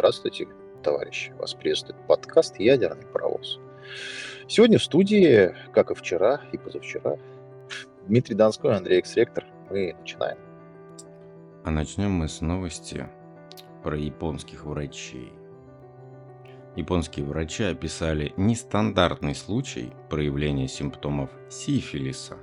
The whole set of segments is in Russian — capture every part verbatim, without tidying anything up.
Здравствуйте, товарищи. Вас приветствует подкаст «Ядерный паровоз». Сегодня в студии, как и вчера, и позавчера, Дмитрий Донской, Андрей Экс-ректор. Мы начинаем. А начнем мы с новости про японских врачей. Японские врачи описали нестандартный случай проявления симптомов сифилиса.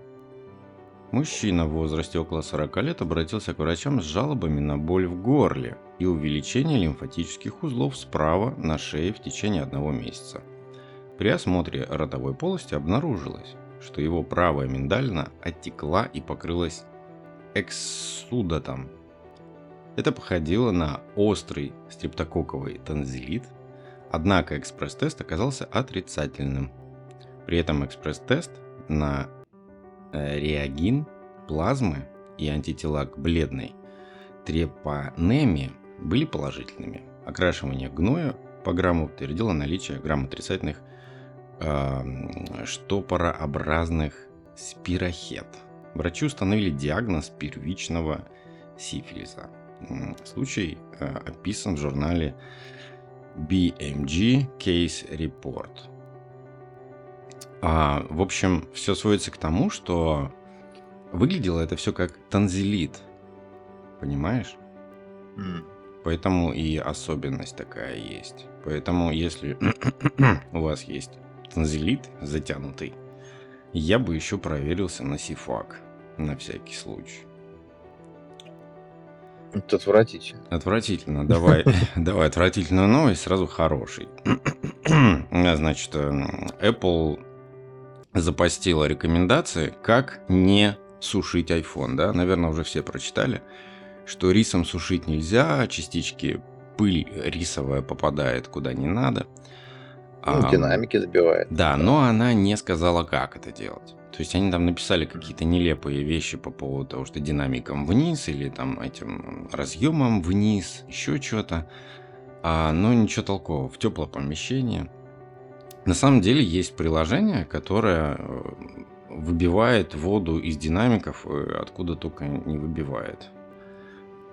Мужчина в возрасте около сорока лет обратился к врачам с жалобами на боль в горле и увеличение лимфатических узлов справа на шее в течение одного месяца. При осмотре ротовой полости обнаружилось, что его правая миндалина оттекла и покрылась экссудатом. Это походило на острый стрептококковый танзелит, однако экспресс-тест оказался отрицательным. При этом экспресс-тест на реагин, плазмы и антитела к бледной трепанеме были положительными. Окрашивание гноя по грамму подтвердило наличие грамм отрицательных э, штопорообразных спирохет. Врачи установили диагноз первичного сифилиса. Случай э, описан в журнале би эм джи Case Report. А, в общем, все сводится к тому, что выглядело это все как танзелит, понимаешь? Mm. Поэтому и особенность такая есть. Поэтому если у вас есть танзелит затянутый, я бы еще проверился на сифак, на всякий случай. Это отвратительно. Отвратительно. Давай, давай отвратительную новость, сразу хороший. Значит, Apple запостила рекомендации, как не сушить iPhone, да, наверное, уже все прочитали, что рисом сушить нельзя, частички пыль рисовая попадает куда не надо. Ну, а, динамики забивает. Да, да, но она не сказала, как это делать. То есть они там написали какие-то нелепые вещи по поводу того, что динамиком вниз или там этим разъемом вниз, еще что-то, а, но ничего толкового, в теплое помещение. На самом деле есть приложение, которое выбивает воду из динамиков, откуда только не выбивает.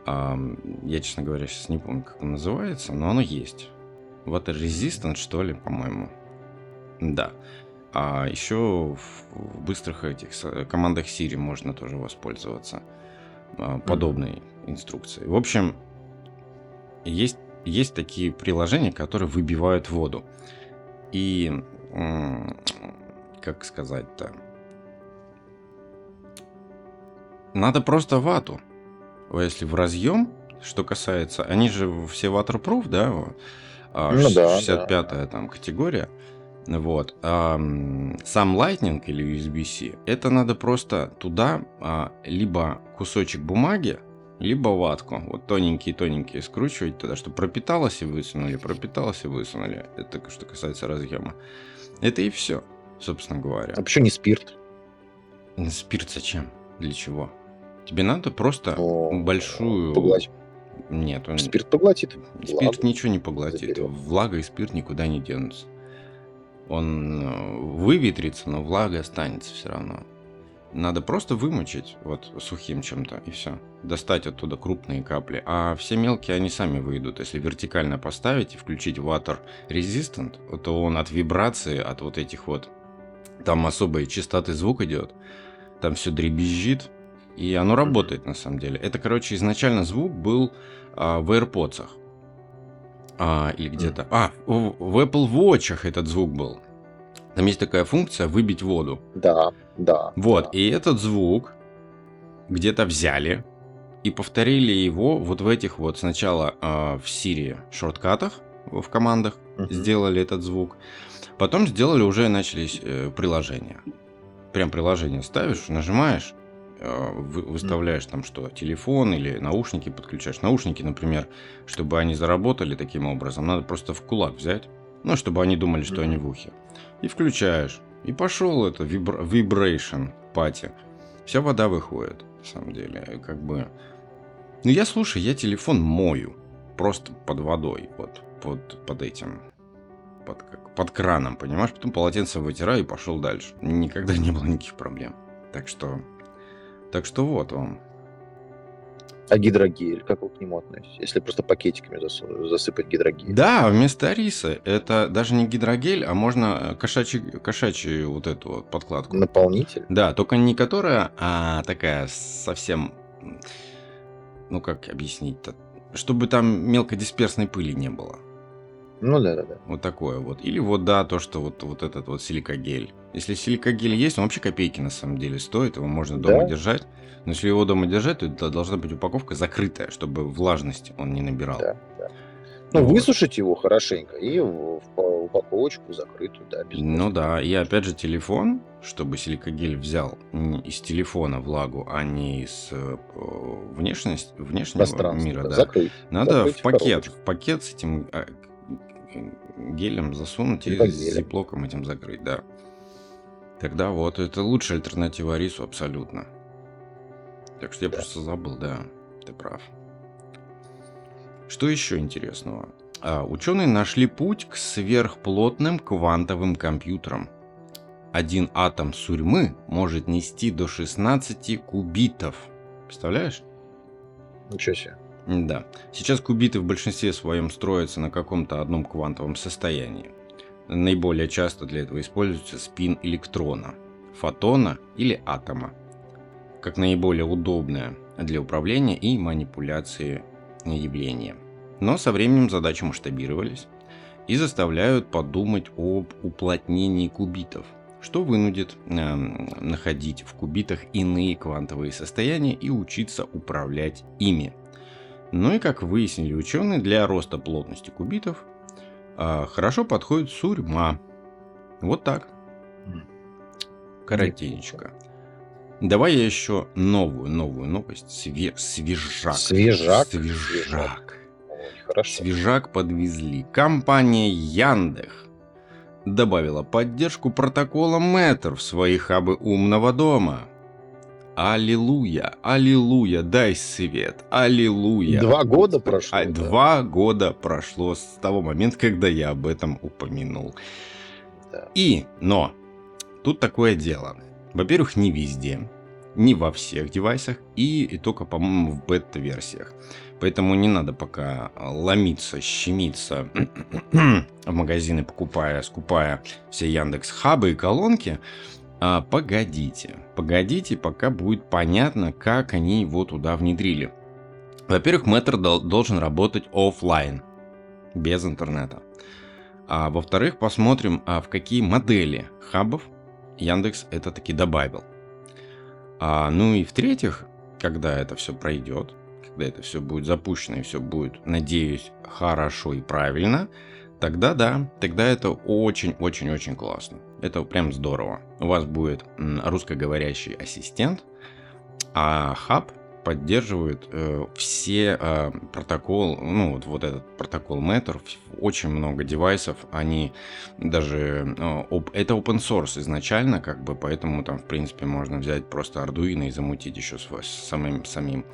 Я, честно говоря, сейчас не помню, как оно называется, но оно есть. Water Resistant, что ли, по-моему. Да. А еще в быстрых этих командах Siri можно тоже воспользоваться подобной инструкцией. В общем, есть, есть такие приложения, которые выбивают воду. И, как сказать-то, надо просто вату, если в разъем, что касается, они же все waterproof, да, ну, шестьдесят пятая да, там категория, вот, сам Lightning или ю эс би-C, это надо просто туда либо кусочек бумаги, либо ватку, вот тоненькие-тоненькие скручивать туда, чтобы пропиталось и высунули, пропиталось и высунули. Это что касается разъема. Это и все, собственно говоря. А почему не спирт? Спирт зачем? Для чего? Тебе надо просто О, большую... Поглотить. Нет, он... Спирт поглотит. Спирт влагу ничего не поглотит. Заберет. Влага и спирт никуда не денутся. Он выветрится, но влага останется все равно. Надо просто вымочить вот сухим чем-то и все. Достать оттуда крупные капли. А все мелкие, они сами выйдут. Если вертикально поставить и включить Water Resistant, то он от вибрации, от вот этих вот... Там особые частоты звук идет. Там все дребезжит. И оно работает на самом деле. Это, короче, изначально звук был а, в AirPods. А, или где-то... А, в, в Apple Watch этот звук был. Там есть такая функция «выбить воду». Да, да. Вот, да. И этот звук где-то взяли и повторили его вот в этих вот сначала э, в Siri шорткатах, в командах uh-huh. сделали этот звук. Потом сделали уже, начались э, приложения. Прям приложение ставишь, нажимаешь, э, вы, выставляешь uh-huh. там что, телефон или наушники подключаешь. Наушники, например, чтобы они заработали таким образом, надо просто в кулак взять. Ну, чтобы они думали, что mm-hmm. они в ухе. И включаешь. И пошел это вибра- вибрейшн пати. Вся вода выходит, на самом деле. Как бы... Ну, я, слушай, я телефон мою. Просто под водой. Вот под, под этим... Под, как, под краном, понимаешь? Потом полотенцем вытираю и пошел дальше. Никогда не было никаких проблем. Так что... Так что вот вам. А гидрогель, как вы к нему относитесь? Если просто пакетиками засу- засыпать гидрогель. Да, вместо риса. Это даже не гидрогель, а можно кошачий, кошачий вот эту вот подкладку. Наполнитель? Да, только не которая, а такая совсем... Ну, как объяснить-то? Чтобы там мелкодисперсной пыли не было. Ну, да-да-да. Вот такое вот. Или вот, да, то, что вот, вот этот вот силикагель. Если силикагель есть, он вообще копейки на самом деле стоит, его можно дома да? держать. Но если его дома держать, то это должна быть упаковка закрытая, чтобы влажность он не набирал. Да, да. Ну, вот. Высушить его хорошенько и в упаковочку закрытую, да, без Ну, воздуха. Да, и опять же телефон, чтобы силикагель взял не из телефона влагу, а не из внешности, внешнего мира. Да. Закрыть. Надо закрыть в пакет, в, в пакет с этим... гелем засунуть и зиплоком этим закрыть, да. Тогда вот, это лучшая альтернатива рису абсолютно. Так что я да. просто забыл, да, ты прав. Что еще интересного? А, ученые нашли путь к сверхплотным квантовым компьютерам. Один атом сурьмы может нести до шестнадцать кубитов. Представляешь? Ничего себе. Да. Сейчас кубиты в большинстве своем строятся на каком-то одном квантовом состоянии. Наиболее часто для этого используется спин электрона, фотона или атома, как наиболее удобное для управления и манипуляции явления. Но со временем задачи масштабировались и заставляют подумать об уплотнении кубитов, что вынудит э, находить в кубитах иные квантовые состояния и учиться управлять ими. Ну и, как выяснили ученые, для роста плотности кубитов э, хорошо подходит сурьма. Вот так. Коротенечко. Давай я еще новую, новую новость. Све- свежак. Свежак? Свежак. Свежак. Ой, хорошо. Свежак подвезли. Компания Яндекс добавила поддержку протокола Matter в свои хабы умного дома. Аллилуйя, аллилуйя, дай свет, аллилуйя. Два года прошло. А, да. Два года прошло с того момента, когда я об этом упомянул. Да. И, но, тут такое дело. Во-первых, не везде, не во всех девайсах и, и только, по-моему, в бета-версиях. Поэтому не надо пока ломиться, щемиться в магазины, покупая, скупая все Яндекс.Хабы и колонки. А, погодите, погодите, пока будет понятно, как они его туда внедрили. Во-первых, Matter дол- должен работать офлайн, без интернета. А, во-вторых, посмотрим, а в какие модели хабов Яндекс это таки добавил. А, ну и в-третьих, когда это все пройдет, когда это все будет запущено и все будет, надеюсь, хорошо и правильно, тогда да, тогда это очень-очень-очень классно. Это прям здорово. У вас будет русскоговорящий ассистент, а хаб поддерживает э, все э, протоколы, ну вот, вот этот протокол Matter, очень много девайсов, они даже, э, оп, это open source изначально, как бы, поэтому там, в принципе, можно взять просто Arduino и замутить еще с, с самим самим.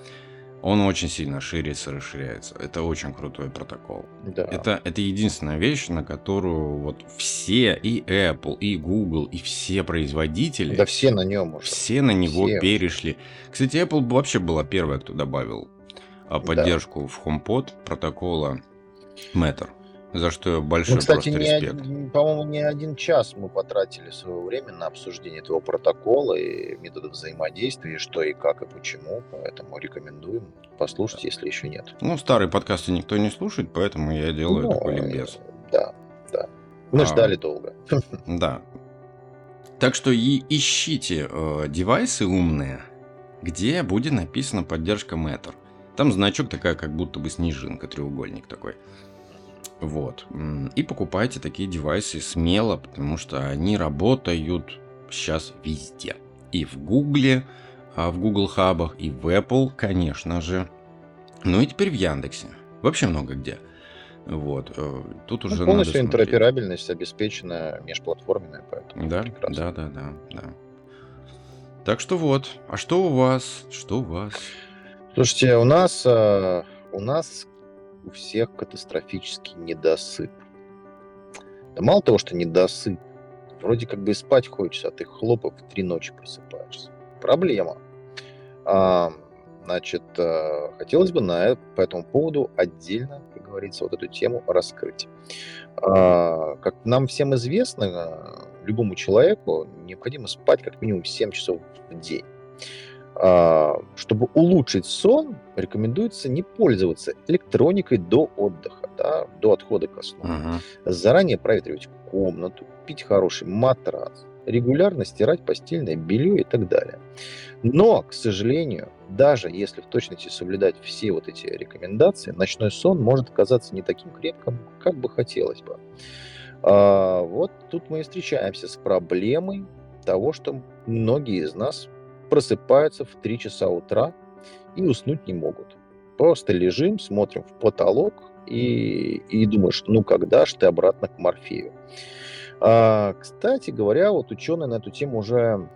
Он очень сильно ширится, расширяется. Это очень крутой протокол. Да. Это, это единственная вещь, на которую вот все, и Apple, и Google, и все производители... Да все на нем уже. Все на него все. перешли. Кстати, Apple вообще была первая, кто добавил поддержку да. в HomePod протокола Matter. За что большой ну, кстати, просто респект. Один, по-моему, не один час мы потратили своего времени на обсуждение этого протокола и методов взаимодействия, и что, и как, и почему. Поэтому рекомендуем послушать, да. если еще нет. Ну, старые подкасты никто не слушает, поэтому я делаю ну, такой ликбез. Да, да. Мы а, ждали долго. Да. Так что и ищите э, девайсы умные, где будет написана поддержка Matter. Там значок такая, как будто бы снежинка, треугольник такой. Вот. И покупайте такие девайсы смело, потому что они работают сейчас везде. И в Гугле, в Гугл Хабах, и в Apple, конечно же. Ну и теперь в Яндексе. Вообще много где. Вот. Тут уже ну, полностью надо интероперабельность обеспечена межплатформенная, поэтому да, прекрасно. Да, да, да, да. Так что вот. А что у вас? Что у вас? Слушайте, у нас... У нас... у всех катастрофический недосып. Да мало того, что недосып, вроде как бы и спать хочется, а ты хлопок в три ночи просыпаешься. Проблема. А, Значит, хотелось бы на, по этому поводу отдельно, как говорится, вот эту тему раскрыть. Как нам всем известно, любому человеку необходимо спать как минимум семь часов в день. Чтобы улучшить сон, рекомендуется не пользоваться электроникой до отдыха, да, до отхода ко сну. Ага. Заранее проветривать комнату, пить хороший матрас, регулярно стирать постельное белье и так далее. Но, к сожалению, даже если в точности соблюдать все вот эти рекомендации, ночной сон может оказаться не таким крепким, как бы хотелось бы. А вот тут мы и встречаемся с проблемой того, что многие из нас просыпаются в три часа утра и уснуть не могут. Просто лежим, смотрим в потолок и, и думаешь, ну когда ж ты обратно к Морфею. А, кстати говоря, вот ученые на эту тему уже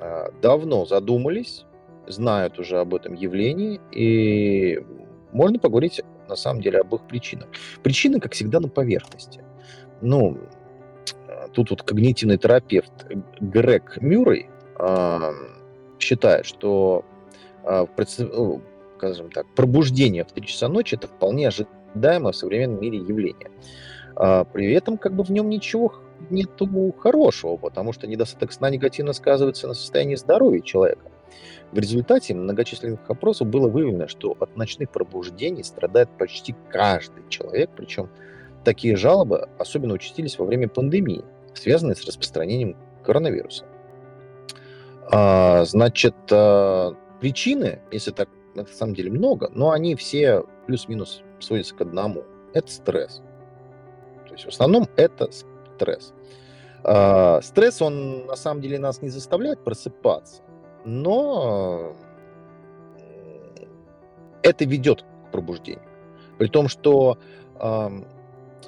а, давно задумались, знают уже об этом явлении, и можно поговорить на самом деле об их причинах. Причины, как всегда, на поверхности. Ну, тут вот когнитивный терапевт Грег Мюррей а, считает, что а, скажем так, пробуждение в три часа ночи – это вполне ожидаемое в современном мире явление. А, при этом как бы в нем ничего нету хорошего, потому что недостаток сна негативно сказывается на состоянии здоровья человека. В результате многочисленных опросов было выявлено, что от ночных пробуждений страдает почти каждый человек, причем такие жалобы особенно участились во время пандемии, связанные с распространением коронавируса. А, значит, а, причины, если так, на самом деле много, но они все плюс-минус сводятся к одному. Это стресс. То есть в основном это стресс. Стресс. Э, стресс, он на самом деле нас не заставляет просыпаться, но это ведет к пробуждению. При том, что, э,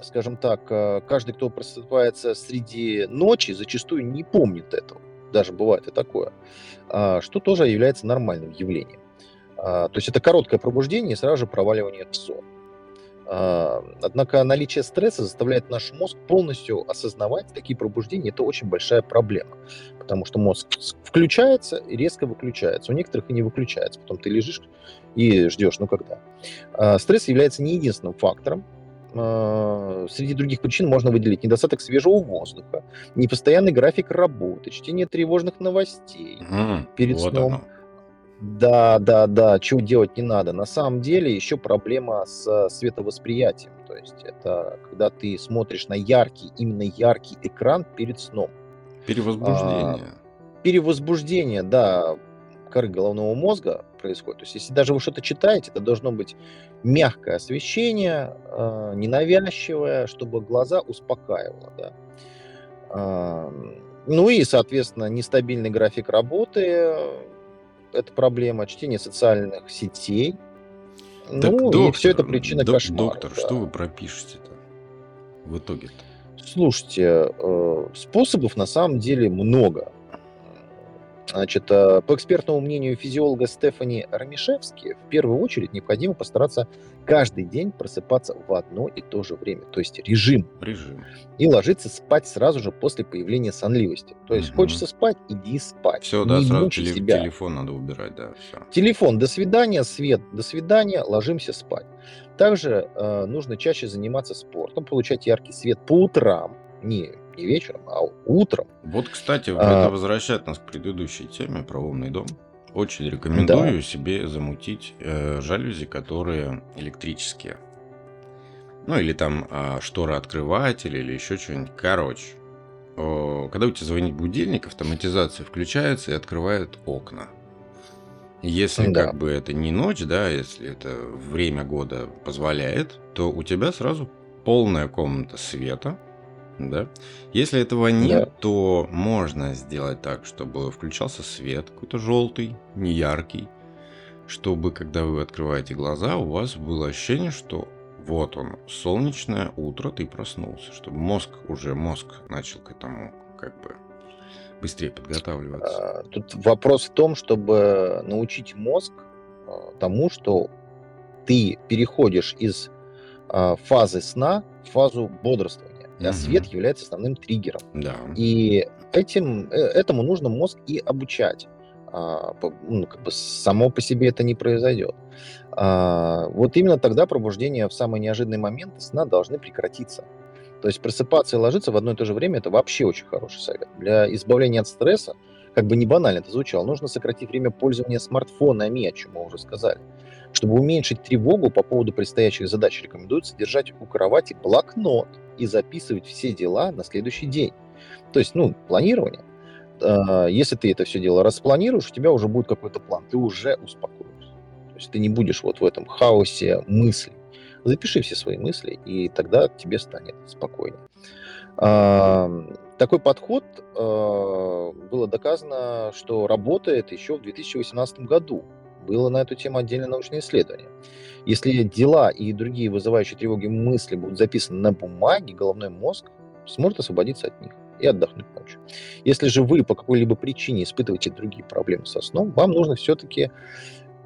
скажем так, каждый, кто просыпается среди ночи, зачастую не помнит этого. Даже бывает и такое, э, что тоже является нормальным явлением. Э, то есть это короткое пробуждение и сразу же проваливание в сон. Однако наличие стресса заставляет наш мозг полностью осознавать такие пробуждения. Это очень большая проблема, потому что мозг включается и резко выключается. У некоторых и не выключается. Потом ты лежишь и ждешь, ну когда. Стресс является не единственным фактором. Среди других причин можно выделить недостаток свежего воздуха, непостоянный график работы, чтение тревожных новостей mm, перед вот сном. Оно. Да, да, да, чего делать не надо. На самом деле еще проблема с световосприятием. То есть это когда ты смотришь на яркий, именно яркий экран перед сном. Перевозбуждение. А, перевозбуждение, да, коры головного мозга происходит. То есть если даже вы что-то читаете, это должно быть мягкое освещение, а, ненавязчивое, чтобы глаза успокаивало, да. А, ну и, соответственно, нестабильный график работы. Это проблема чтения социальных сетей. Так, ну, доктор, и все это причина док- кошмара. Доктор, да. Что вы пропишете-то в итоге-то? Слушайте, способов на самом деле много. Значит, по экспертному мнению физиолога Стефани Рамишевски, в первую очередь необходимо постараться каждый день просыпаться в одно и то же время, то есть режим. Режим. И ложиться спать сразу же после появления сонливости. То есть угу. Хочется спать, иди спать. Все, да, не сразу теле- себя. Телефон надо убирать, да. Все. Телефон, до свидания, свет, до свидания, ложимся спать. Также э, нужно чаще заниматься спортом, получать яркий свет по утрам, не не вечером, а утром. Вот, кстати, это а... возвращает нас к предыдущей теме про умный дом. Очень рекомендую да. себе замутить э, жалюзи, которые электрические. Ну, или там э, шторооткрыватель, или еще что-нибудь. Короче, э, когда у тебя звонит будильник, автоматизация включается и открывает окна. Если да. как бы это не ночь, да, если это время года позволяет, то у тебя сразу полная комната света. Да? Если этого нет, да. то можно сделать так, чтобы включался свет какой-то желтый, неяркий, чтобы, когда вы открываете глаза, у вас было ощущение, что вот он, солнечное утро, ты проснулся, чтобы мозг, уже мозг начал к этому как бы быстрее подготавливаться. Тут вопрос в том, чтобы научить мозг тому, что ты переходишь из фазы сна в фазу бодрствования. А свет mm-hmm. является основным триггером. Да. И этим, этому нужно мозг и обучать. ну, как бы само по себе это не произойдет. Вот именно тогда пробуждение в самый неожиданный момент сна должны прекратиться. То есть просыпаться и ложиться в одно и то же время – это вообще очень хороший совет. Для избавления от стресса, как бы не банально это звучало, нужно сократить время пользования смартфонами, о чем мы уже сказали. Чтобы уменьшить тревогу по поводу предстоящих задач, рекомендуется держать у кровати блокнот и записывать все дела на следующий день. То есть, ну, планирование. Если ты это все дело распланируешь, у тебя уже будет какой-то план, ты уже успокоишься. То есть ты не будешь вот в этом хаосе мыслей. Запиши все свои мысли, и тогда тебе станет спокойнее. Такой подход, было доказано, что работает еще в две тысячи восемнадцатом году. Было на эту тему отдельное научное исследование. Если дела и другие вызывающие тревоги мысли будут записаны на бумаге, головной мозг сможет освободиться от них и отдохнуть ночью. Если же вы по какой-либо причине испытываете другие проблемы со сном, вам нужно все-таки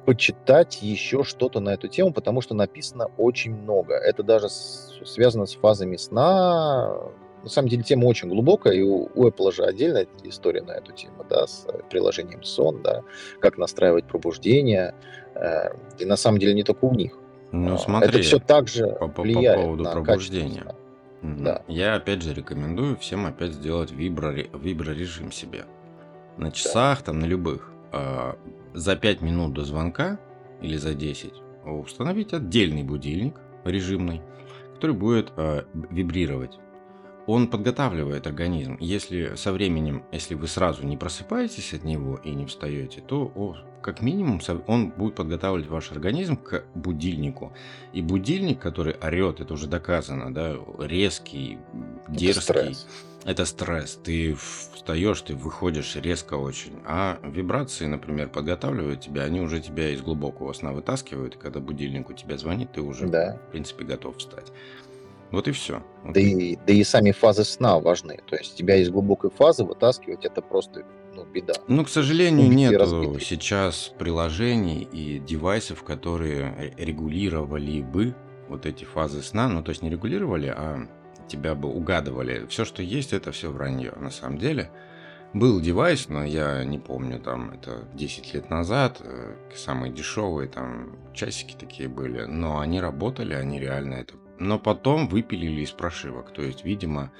почитать еще что-то на эту тему, потому что написано очень много. Это даже с, связано с фазами сна. На самом деле тема очень глубокая, и у, у Apple же отдельная история на эту тему, да, с приложением «Сон», да, как настраивать пробуждение. Э, и на самом деле не только у них. Ну, смотри, это все также по, по, влияет по поводу на пробуждения. Качество сна. Mm-hmm. Да. Я опять же рекомендую всем опять сделать вибро, вибро-режим себе. На часах, да. там, на любых. Э, за пять минут до звонка или за десять установить отдельный будильник режимный, который будет э, вибрировать. Он подготавливает организм. Если со временем, если вы сразу не просыпаетесь от него и не встаете, то о, как минимум он будет подготавливать ваш организм к будильнику. И будильник, который орет, это уже доказано, да, резкий, дерзкий. Это стресс. Это стресс. Ты встаешь, ты выходишь резко очень. А вибрации, например, подготавливают тебя, они уже тебя из глубокого сна вытаскивают. И когда будильник у тебя звонит, ты уже, да. в принципе, готов встать. Вот и все. Вот. Да, и, да и сами фазы сна важны. То есть тебя из глубокой фазы вытаскивать — это просто, ну, беда. Ну, к сожалению, нет сейчас приложений и девайсов, которые регулировали бы вот эти фазы сна. Ну, то есть не регулировали, а тебя бы угадывали. Все, что есть, это все вранье. На самом деле был девайс, но я не помню, там это десять лет назад, самые дешевые там часики такие были, но они работали, они реально это. Но потом выпилили из прошивок. То есть, видимо,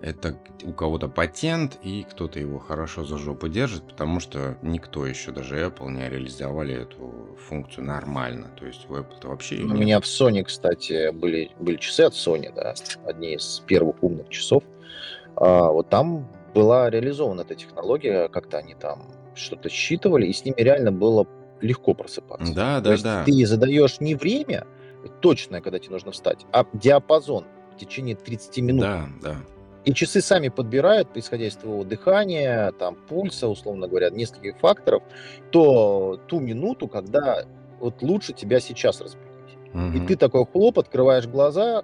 это у кого-то патент, и кто-то его хорошо за жопу держит, потому что никто еще, даже Apple, не реализовали эту функцию нормально. То есть у Apple-то вообще... У нет. меня в Sony, кстати, были, были часы от Sony, да, одни из первых умных часов. А, вот там была реализована эта технология, как-то они там что-то считывали, и с ними реально было легко просыпаться. Да, да, да. То есть ты задаешь не время... точное, когда тебе нужно встать, а диапазон в течение тридцать минут. Да, да. И часы сами подбирают, исходя из твоего дыхания, там, пульса, условно говоря, нескольких факторов, то ту минуту, когда вот лучше тебя сейчас разбудить. Угу. И ты такой хлоп, открываешь глаза,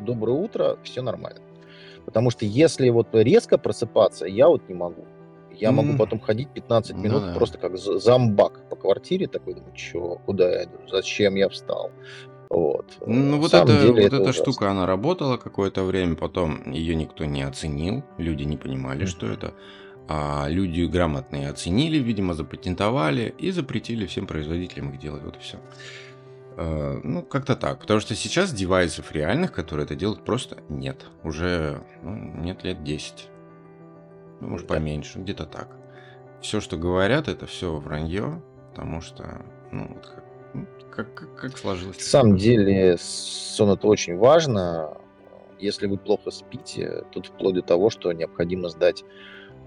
доброе утро, все нормально. Потому что если вот резко просыпаться, я вот не могу. Я могу mm. потом ходить пятнадцать минут да. просто как зомбак по квартире, такой, думаю, чё, куда я иду, зачем я встал. Вот. Ну, вот, это, деле, вот это эта ужасно. Штука, она работала какое-то время, потом ее никто не оценил, люди не понимали, mm-hmm. что это. А люди грамотные оценили, видимо, запатентовали и запретили всем производителям их делать, вот и все. А, ну, как-то так, потому что сейчас девайсов реальных, которые это делают, просто нет. Уже ну, нет лет десять, ну, может, поменьше, где-то так. Все, что говорят, это все вранье, потому что, ну, вот как. Как, как, как сложилось? На самом деле сон — это очень важно. Если вы плохо спите, тут вплоть до того, что необходимо сдать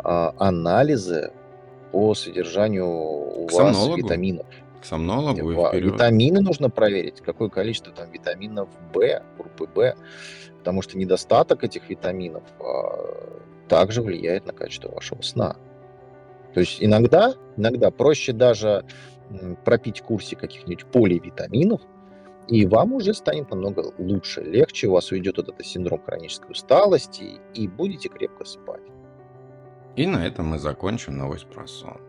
а, анализы по содержанию у К вас сомнологу. Витаминов. К сомнологу и вперед. Витамины нужно проверить, какое количество там витаминов В, группы В, потому что недостаток этих витаминов а, также влияет на качество вашего сна. То есть иногда, иногда проще даже пропить курсе каких-нибудь поливитаминов, и вам уже станет намного лучше, легче, у вас уйдет вот этот синдром хронической усталости, и будете крепко спать. И на этом мы закончим новость про сон.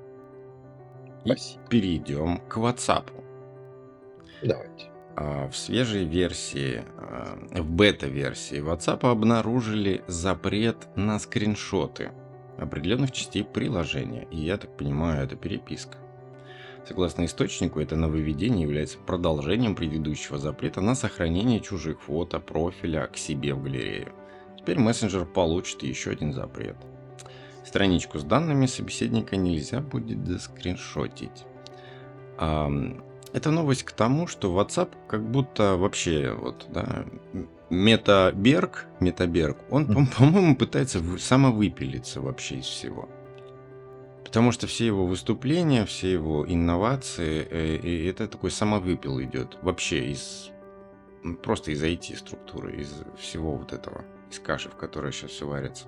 Спасибо. И перейдем к WhatsApp. Давайте. В свежей версии, в бета-версии WhatsApp обнаружили запрет на скриншоты определенных частей приложения, и, я так понимаю, это переписка. Согласно источнику, это нововведение является продолжением предыдущего запрета на сохранение чужих фото профиля к себе в галерею. Теперь мессенджер получит еще один запрет. Страничку с данными собеседника нельзя будет доскриншотить. Это новость к тому, что WhatsApp как будто вообще вот, да, метаберг, метаберг, он, по-моему, пытается самовыпилиться вообще из всего. Потому что все его выступления, все его инновации, и это такой самовыпил идет вообще из просто из ай ти-структуры, из всего вот этого, из каши, в которой сейчас все варится.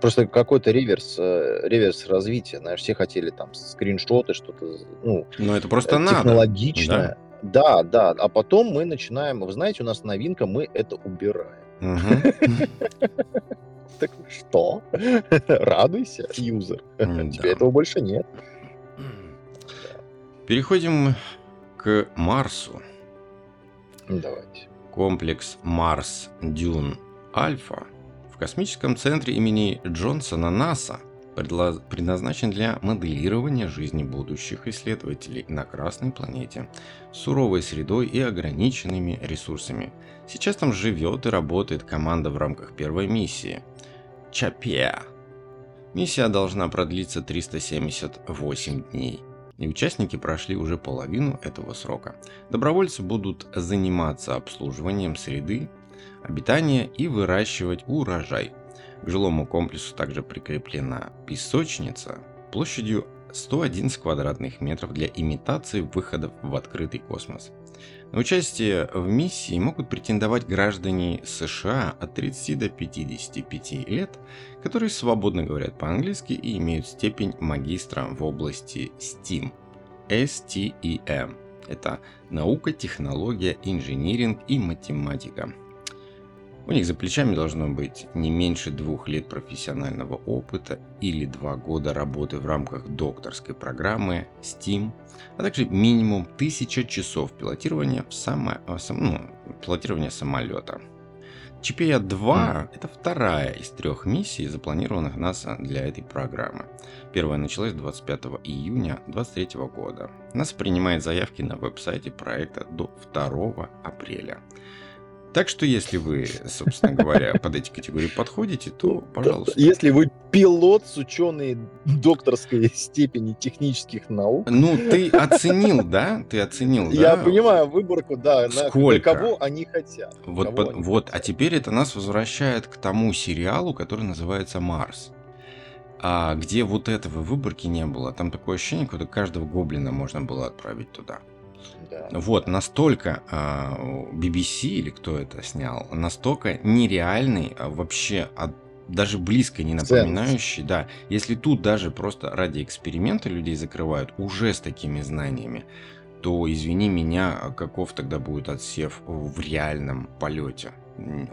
Просто какой-то реверс, реверс развития, знаешь, все хотели там скриншоты, что-то, ну, но это просто технологичное. Надо, да? да, да, а потом мы начинаем, вы знаете, у нас новинка, мы это убираем. Так что? Радуйся, юзер. Теперь этого больше нет. Переходим к Марсу. Давайте. Комплекс Марс-Дюн-Альфа в космическом центре имени Джонсона НАСА предназначен для моделирования жизни будущих исследователей на Красной планете с суровой средой и ограниченными ресурсами. Сейчас там живет и работает команда в рамках первой миссии джей пи и эй. Миссия должна продлиться триста семьдесят восемь дней, и участники прошли уже половину этого срока. Добровольцы будут заниматься обслуживанием среды, обитания и выращивать урожай. К жилому комплексу также прикреплена песочница площадью сто одиннадцать квадратных метров для имитации выходов в открытый космос. На участие в миссии могут претендовать граждане США от тридцати до пятидесяти пяти лет, которые свободно говорят по-английски и имеют степень магистра в области стем. эс ти и эм – это наука, технология, инжиниринг и математика. У них за плечами должно быть не меньше двух лет профессионального опыта или два года работы в рамках докторской программы стем, а также минимум тысяча часов пилотирования, в само... ну, пилотирования самолета. джей пи и эй два – это вторая из трех миссий, запланированных НАСА для этой программы. Первая началась двадцать пятого июня две тысячи двадцать третьего года. НАСА принимает заявки на веб-сайте проекта до второго апреля. Так что, если вы, собственно говоря, под эти категории подходите, то, пожалуйста. Если вы пилот с ученой докторской степени технических наук. Ну, ты оценил, да? Ты оценил, да? Я понимаю выборку, да, сколько? На кого они хотят. Вот, кого по- они вот хотят. А теперь это нас возвращает к тому сериалу, который называется «Марс», а, где вот этого выборки не было. Там такое ощущение, как будто каждого гоблина можно было отправить туда. Да. Вот, настолько би би си, или кто это снял, настолько нереальный, вообще даже близко не напоминающий, да, если тут даже просто ради эксперимента людей закрывают уже с такими знаниями, то, извини меня, каков тогда будет отсев в реальном полете?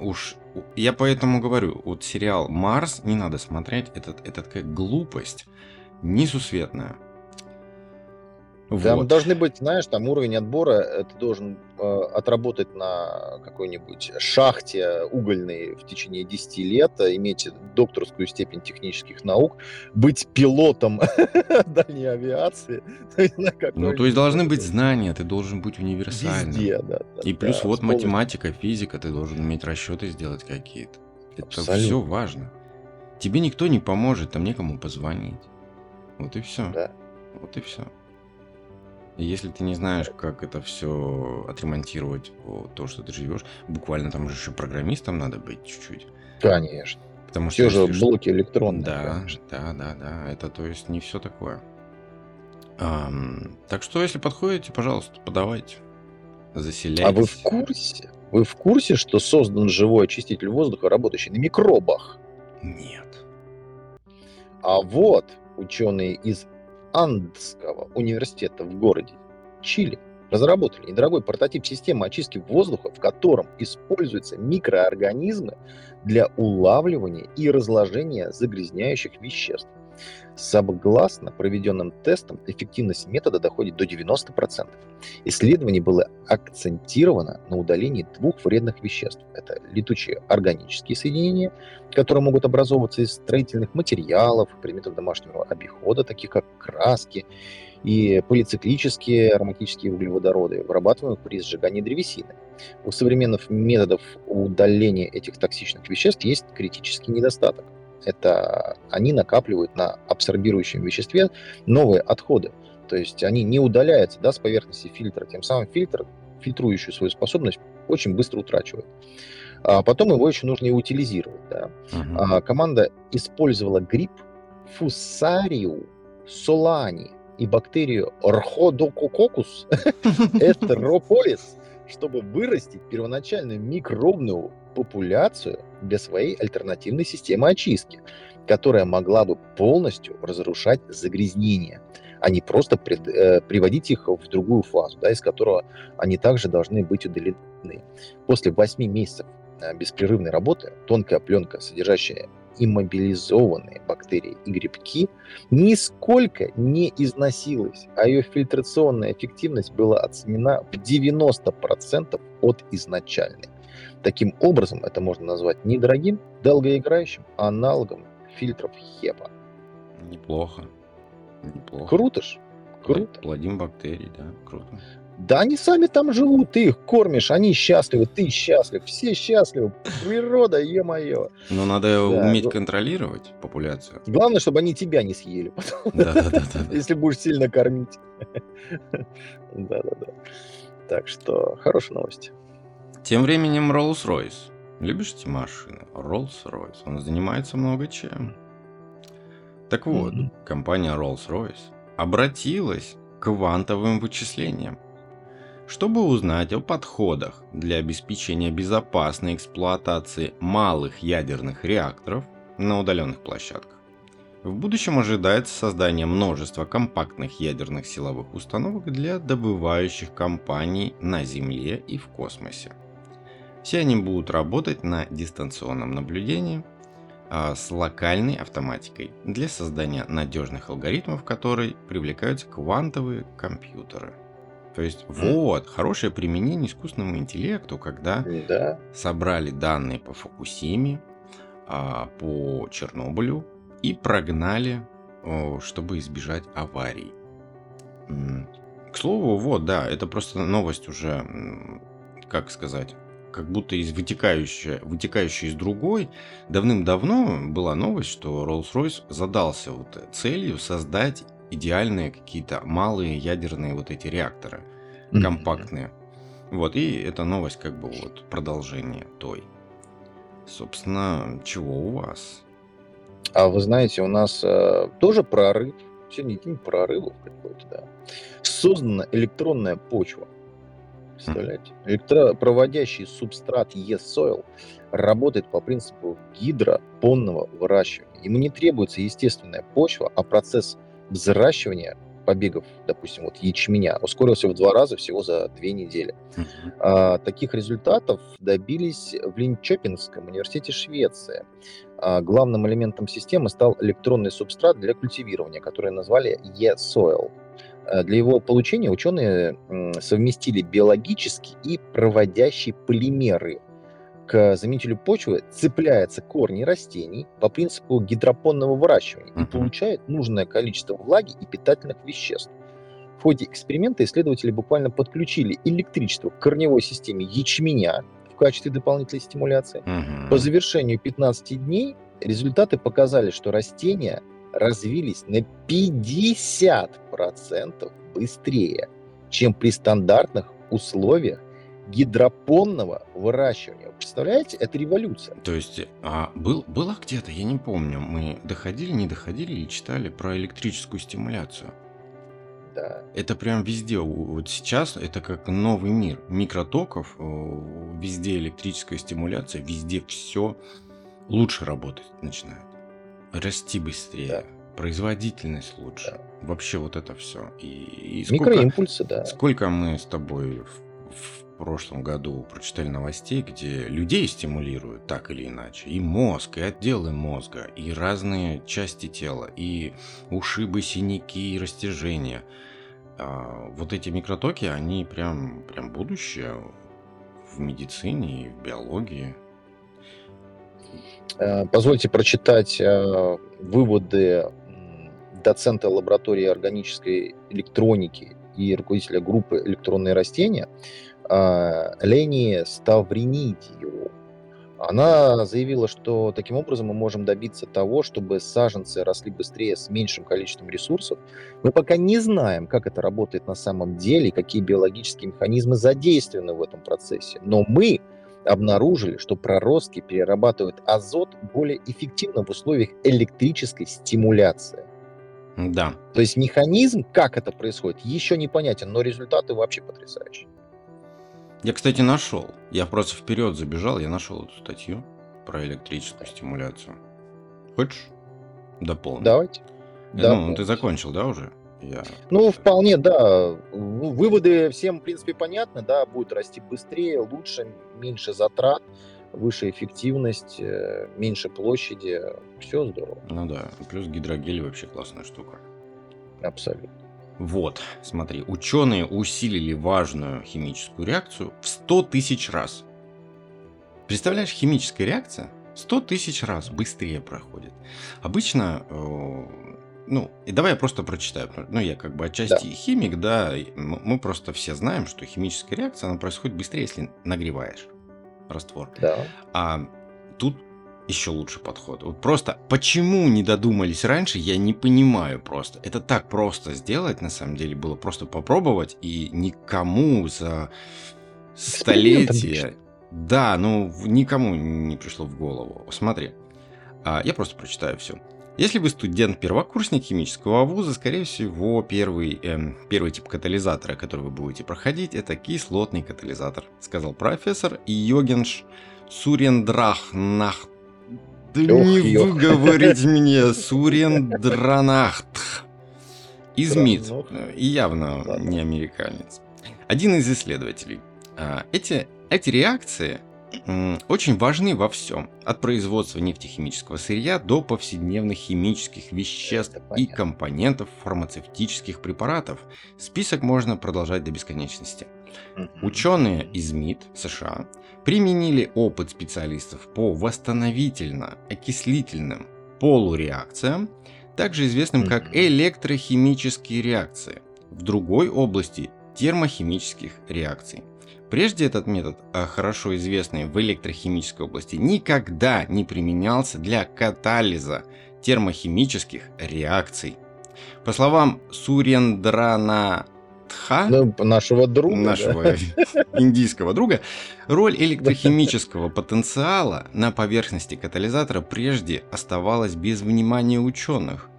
Уж я поэтому говорю, вот сериал «Марс» не надо смотреть, это, это такая глупость несусветная. Там вот. Должны быть, знаешь, там уровень отбора, ты должен э, отработать на какой-нибудь шахте угольной в течение десяти лет, иметь докторскую степень технических наук, быть пилотом дальней авиации. Ну, то есть должны быть знания, ты должен быть универсальным. Везде, да. И плюс вот математика, физика, ты должен уметь расчеты сделать какие-то. Это все важно. Тебе никто не поможет, там некому позвонить. Вот и все. Вот и все. Если ты не знаешь, как это все отремонтировать, то, что ты живешь, буквально там же еще программистом надо быть чуть-чуть. Конечно. Потому все что, же если... блоки электронные. Да, конечно. да, да, да. Это, то есть, не все такое. А, так что, если подходите, пожалуйста, подавайте. Заселяйтесь. А вы в курсе? Вы в курсе, что создан живой очиститель воздуха, работающий на микробах? Нет. А вот ученые из Андского университета в городе Чили разработали недорогой прототип системы очистки воздуха, в котором используются микроорганизмы для улавливания и разложения загрязняющих веществ. Согласно проведенным тестам, эффективность метода доходит до девяноста процентов. Исследование было акцентировано на удалении двух вредных веществ. Это летучие органические соединения, которые могут образовываться из строительных материалов, предметов домашнего обихода, таких как краски, и полициклические ароматические углеводороды, вырабатываемые при сжигании древесины. У современных методов удаления этих токсичных веществ есть критический недостаток. Это они накапливают на абсорбирующем веществе новые отходы. То есть они не удаляются, да, с поверхности фильтра. Тем самым фильтр, фильтрующую свою способность, очень быстро утрачивает. А потом его еще нужно и утилизировать. Да. Uh-huh. А, команда использовала гриб Fusarium solani и бактерию Rhodococcus etropolis, чтобы вырастить первоначальную микробную популяцию для своей альтернативной системы очистки, которая могла бы полностью разрушать загрязнения, а не просто пред, э, приводить их в другую фазу, да, из которой они также должны быть удалены. После восьми месяцев беспрерывной работы тонкая пленка, содержащая иммобилизованные бактерии и грибки, нисколько не износилась, а ее фильтрационная эффективность была оценена в девяносто процентов от изначальной. Таким образом, это можно назвать недорогим, долгоиграющим аналогом фильтров хепа. Неплохо. Неплохо. Круто ж. Круто. Плодим бактерии, да, круто. Да они сами там живут, ты их кормишь, они счастливы, ты счастлив, все счастливы, природа, е-мое. Но надо да, уметь но... контролировать популяцию. Главное, чтобы они тебя не съели потом, если будешь сильно кормить. Да-да-да. Так что, хорошая новость. Тем временем Rolls-Royce. Любишь эти машины? Rolls-Royce. Он занимается много чем. Так вот, mm-hmm. компания Rolls-Royce обратилась к квантовым вычислениям, чтобы узнать о подходах для обеспечения безопасной эксплуатации малых ядерных реакторов на удаленных площадках. В будущем ожидается создание множества компактных ядерных силовых установок для добывающих компаний на Земле и в космосе. Все они будут работать на дистанционном наблюдении а, с локальной автоматикой для создания надежных алгоритмов, которые привлекаются квантовые компьютеры. То есть, вот, хорошее применение искусственному интеллекту, когда да. собрали данные по Фукусиме, по Чернобылю и прогнали, чтобы избежать аварий. К слову, вот, да, это просто новость уже, как сказать, как будто из вытекающая, вытекающая из другой. Давным-давно была новость, что Rolls-Royce задался вот целью создать идеальные какие-то малые ядерные вот эти реакторы, mm-hmm. компактные. Вот, и эта новость как бы вот продолжение той. Собственно, чего у вас? А вы знаете, у нас э, тоже прорыв. Сегодня день прорывов какой-то, да. Создана электронная почва. Представляете? Mm-hmm. Электропроводящий субстрат E-soil работает по принципу гидропонного выращивания. Ему не требуется естественная почва, а процесс взращивание побегов, допустим, вот ячменя, ускорился в два раза всего за две недели. Uh-huh. А, таких результатов добились в Линчёпинском университете Швеции. А, главным элементом системы стал электронный субстрат для культивирования, который назвали E-soil. А, для его получения ученые м, совместили биологические и проводящие полимеры. К заменителю почвы цепляются корни растений по принципу гидропонного выращивания и получают нужное количество влаги и питательных веществ. В ходе эксперимента исследователи буквально подключили электричество к корневой системе ячменя в качестве дополнительной стимуляции. Uh-huh. По завершению пятнадцати дней результаты показали, что растения развились на пятьдесят процентов быстрее, чем при стандартных условиях гидропонного выращивания. Представляете, это революция. То есть, а был, было где-то, я не помню, мы доходили, не доходили и читали про электрическую стимуляцию. Да. Это прям везде. Вот сейчас это как новый мир микротоков, везде электрическая стимуляция, везде все лучше работать начинает. Расти быстрее, да. производительность лучше. Да. Вообще вот это все. И, и сколько, микроимпульсы, да. Сколько мы с тобой в в прошлом году прочитали новостей, где людей стимулируют так или иначе. И мозг, и отделы мозга, и разные части тела, и ушибы, синяки, и растяжения. А вот эти микротоки, они прям, прям будущее в медицине и в биологии. Позвольте прочитать выводы доцента лаборатории органической электроники и руководителя группы «Электронные растения» Лени Ставринидиеву. Она заявила, что таким образом мы можем добиться того, чтобы саженцы росли быстрее с меньшим количеством ресурсов. Мы пока не знаем, как это работает на самом деле, какие биологические механизмы задействованы в этом процессе. Но мы обнаружили, что проростки перерабатывают азот более эффективно в условиях электрической стимуляции. Да. То есть механизм, как это происходит, еще непонятен, но результаты вообще потрясающие. Я, кстати, нашел. Я просто вперед забежал, я нашел эту статью про электрическую стимуляцию. Хочешь дополнить? Давайте. Я, да, ну, ты закончил, да, уже? Я... Ну, вполне, да. Выводы всем, в принципе, понятны, да, будет расти быстрее, лучше, меньше затрат, выше эффективность, меньше площади. Все здорово. Ну да, плюс гидрогель вообще классная штука. Абсолютно. Вот, смотри, ученые усилили важную химическую реакцию в сто тысяч раз. Представляешь, химическая реакция сто тысяч раз быстрее проходит. Обычно, ну, и давай я просто прочитаю. Ну, я как бы отчасти да. химик, да, мы просто все знаем, что химическая реакция, она происходит быстрее, если нагреваешь раствор. Да. А тут еще лучший подход. Вот просто почему не додумались раньше, я не понимаю просто. Это так просто сделать, на самом деле, было просто попробовать, и никому за столетия... Да, ну, никому не пришло в голову. Смотри, я просто прочитаю все. Если вы студент-первокурсник химического вуза, скорее всего, первый, э, первый тип катализатора, который вы будете проходить, это кислотный катализатор, сказал профессор Йогеш Сурендранат. Да не выговорить мне, Сурендранат. Из МИД, и явно не американец. Один из исследователей. Эти, эти реакции очень важны во всем. От производства нефтехимического сырья до повседневных химических веществ и компонентов фармацевтических препаратов. Список можно продолжать до бесконечности. Ученые из МИД США применили опыт специалистов по восстановительно-окислительным полуреакциям, также известным как электрохимические реакции, в другой области термохимических реакций. Прежде этот метод, хорошо известный в электрохимической области, никогда не применялся для катализа термохимических реакций. По словам Сурендранатха, ну, нашего друга, нашего да? индийского друга, роль электрохимического потенциала на поверхности катализатора прежде оставалась без внимания ученых.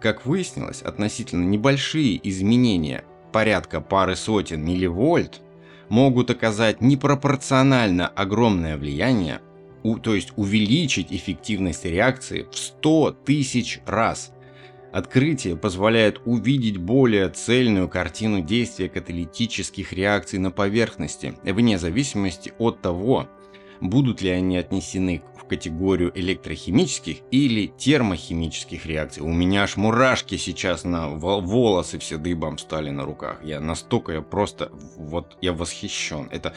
Как выяснилось, относительно небольшие изменения, порядка пары сотен милливольт, могут оказать непропорционально огромное влияние, у, то есть увеличить эффективность реакции в сто тысяч раз. Открытие позволяет увидеть более цельную картину действия каталитических реакций на поверхности, вне зависимости от того, будут ли они отнесены в категорию электрохимических или термохимических реакций. У меня аж мурашки сейчас на волосы все дыбом стали на руках. Я настолько, я просто, вот, я восхищен. Это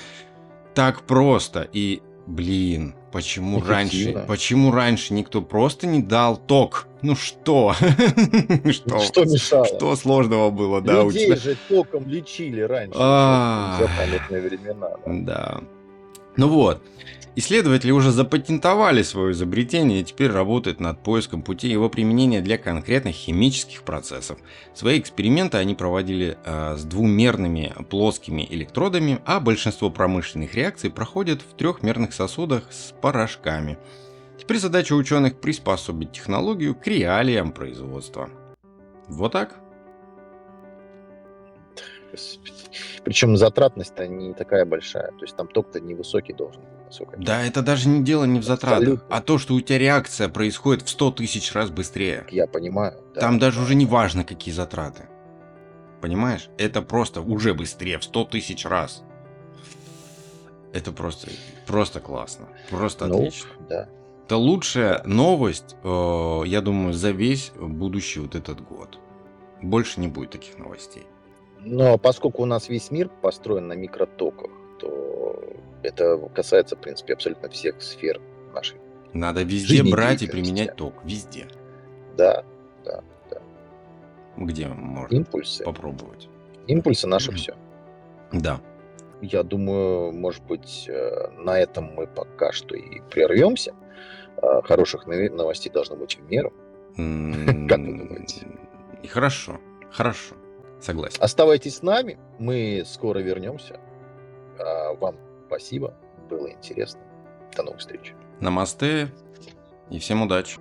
так просто. И, блин, почему раньше, почему раньше никто просто не дал ток? Ну что? Что, что мешало? Что сложного было? Людей да, у тебя... же током лечили раньше. Запамятные времена. Да. Ну вот, исследователи уже запатентовали свое изобретение и теперь работают над поиском путей его применения для конкретных химических процессов. Свои эксперименты они проводили э, с двумерными плоскими электродами, а большинство промышленных реакций проходят в трехмерных сосудах с порошками. Теперь задача ученых приспособить технологию к реалиям производства. Вот так. Причем затратность-то не такая большая. То есть там ток-то невысокий должен быть. Да, это даже не дело не в затратах, абсолютно. А то, что у тебя реакция происходит в сто тысяч раз быстрее. Я понимаю. Да. Там даже уже не важно, какие затраты. Понимаешь? Это просто уже быстрее в сто тысяч раз. Это просто, просто классно. Просто ну, отлично. Да. Это лучшая новость, э, я думаю, за весь будущий вот этот год. Больше не будет таких новостей. Но поскольку у нас весь мир построен на микротоках, то это касается, в принципе, абсолютно всех сфер нашей. Надо везде брать и применять ток. Везде. Да, да, да. Где можно Импульсы. попробовать? Импульсы наше все. Да. Я думаю, может быть, на этом мы пока что и прервемся. Хороших новостей должно быть в меру. Как вы думаете? Хорошо, хорошо. Согласен. Оставайтесь с нами. Мы скоро вернемся. Вам спасибо. Было интересно. До новых встреч. Намасте и всем удачи.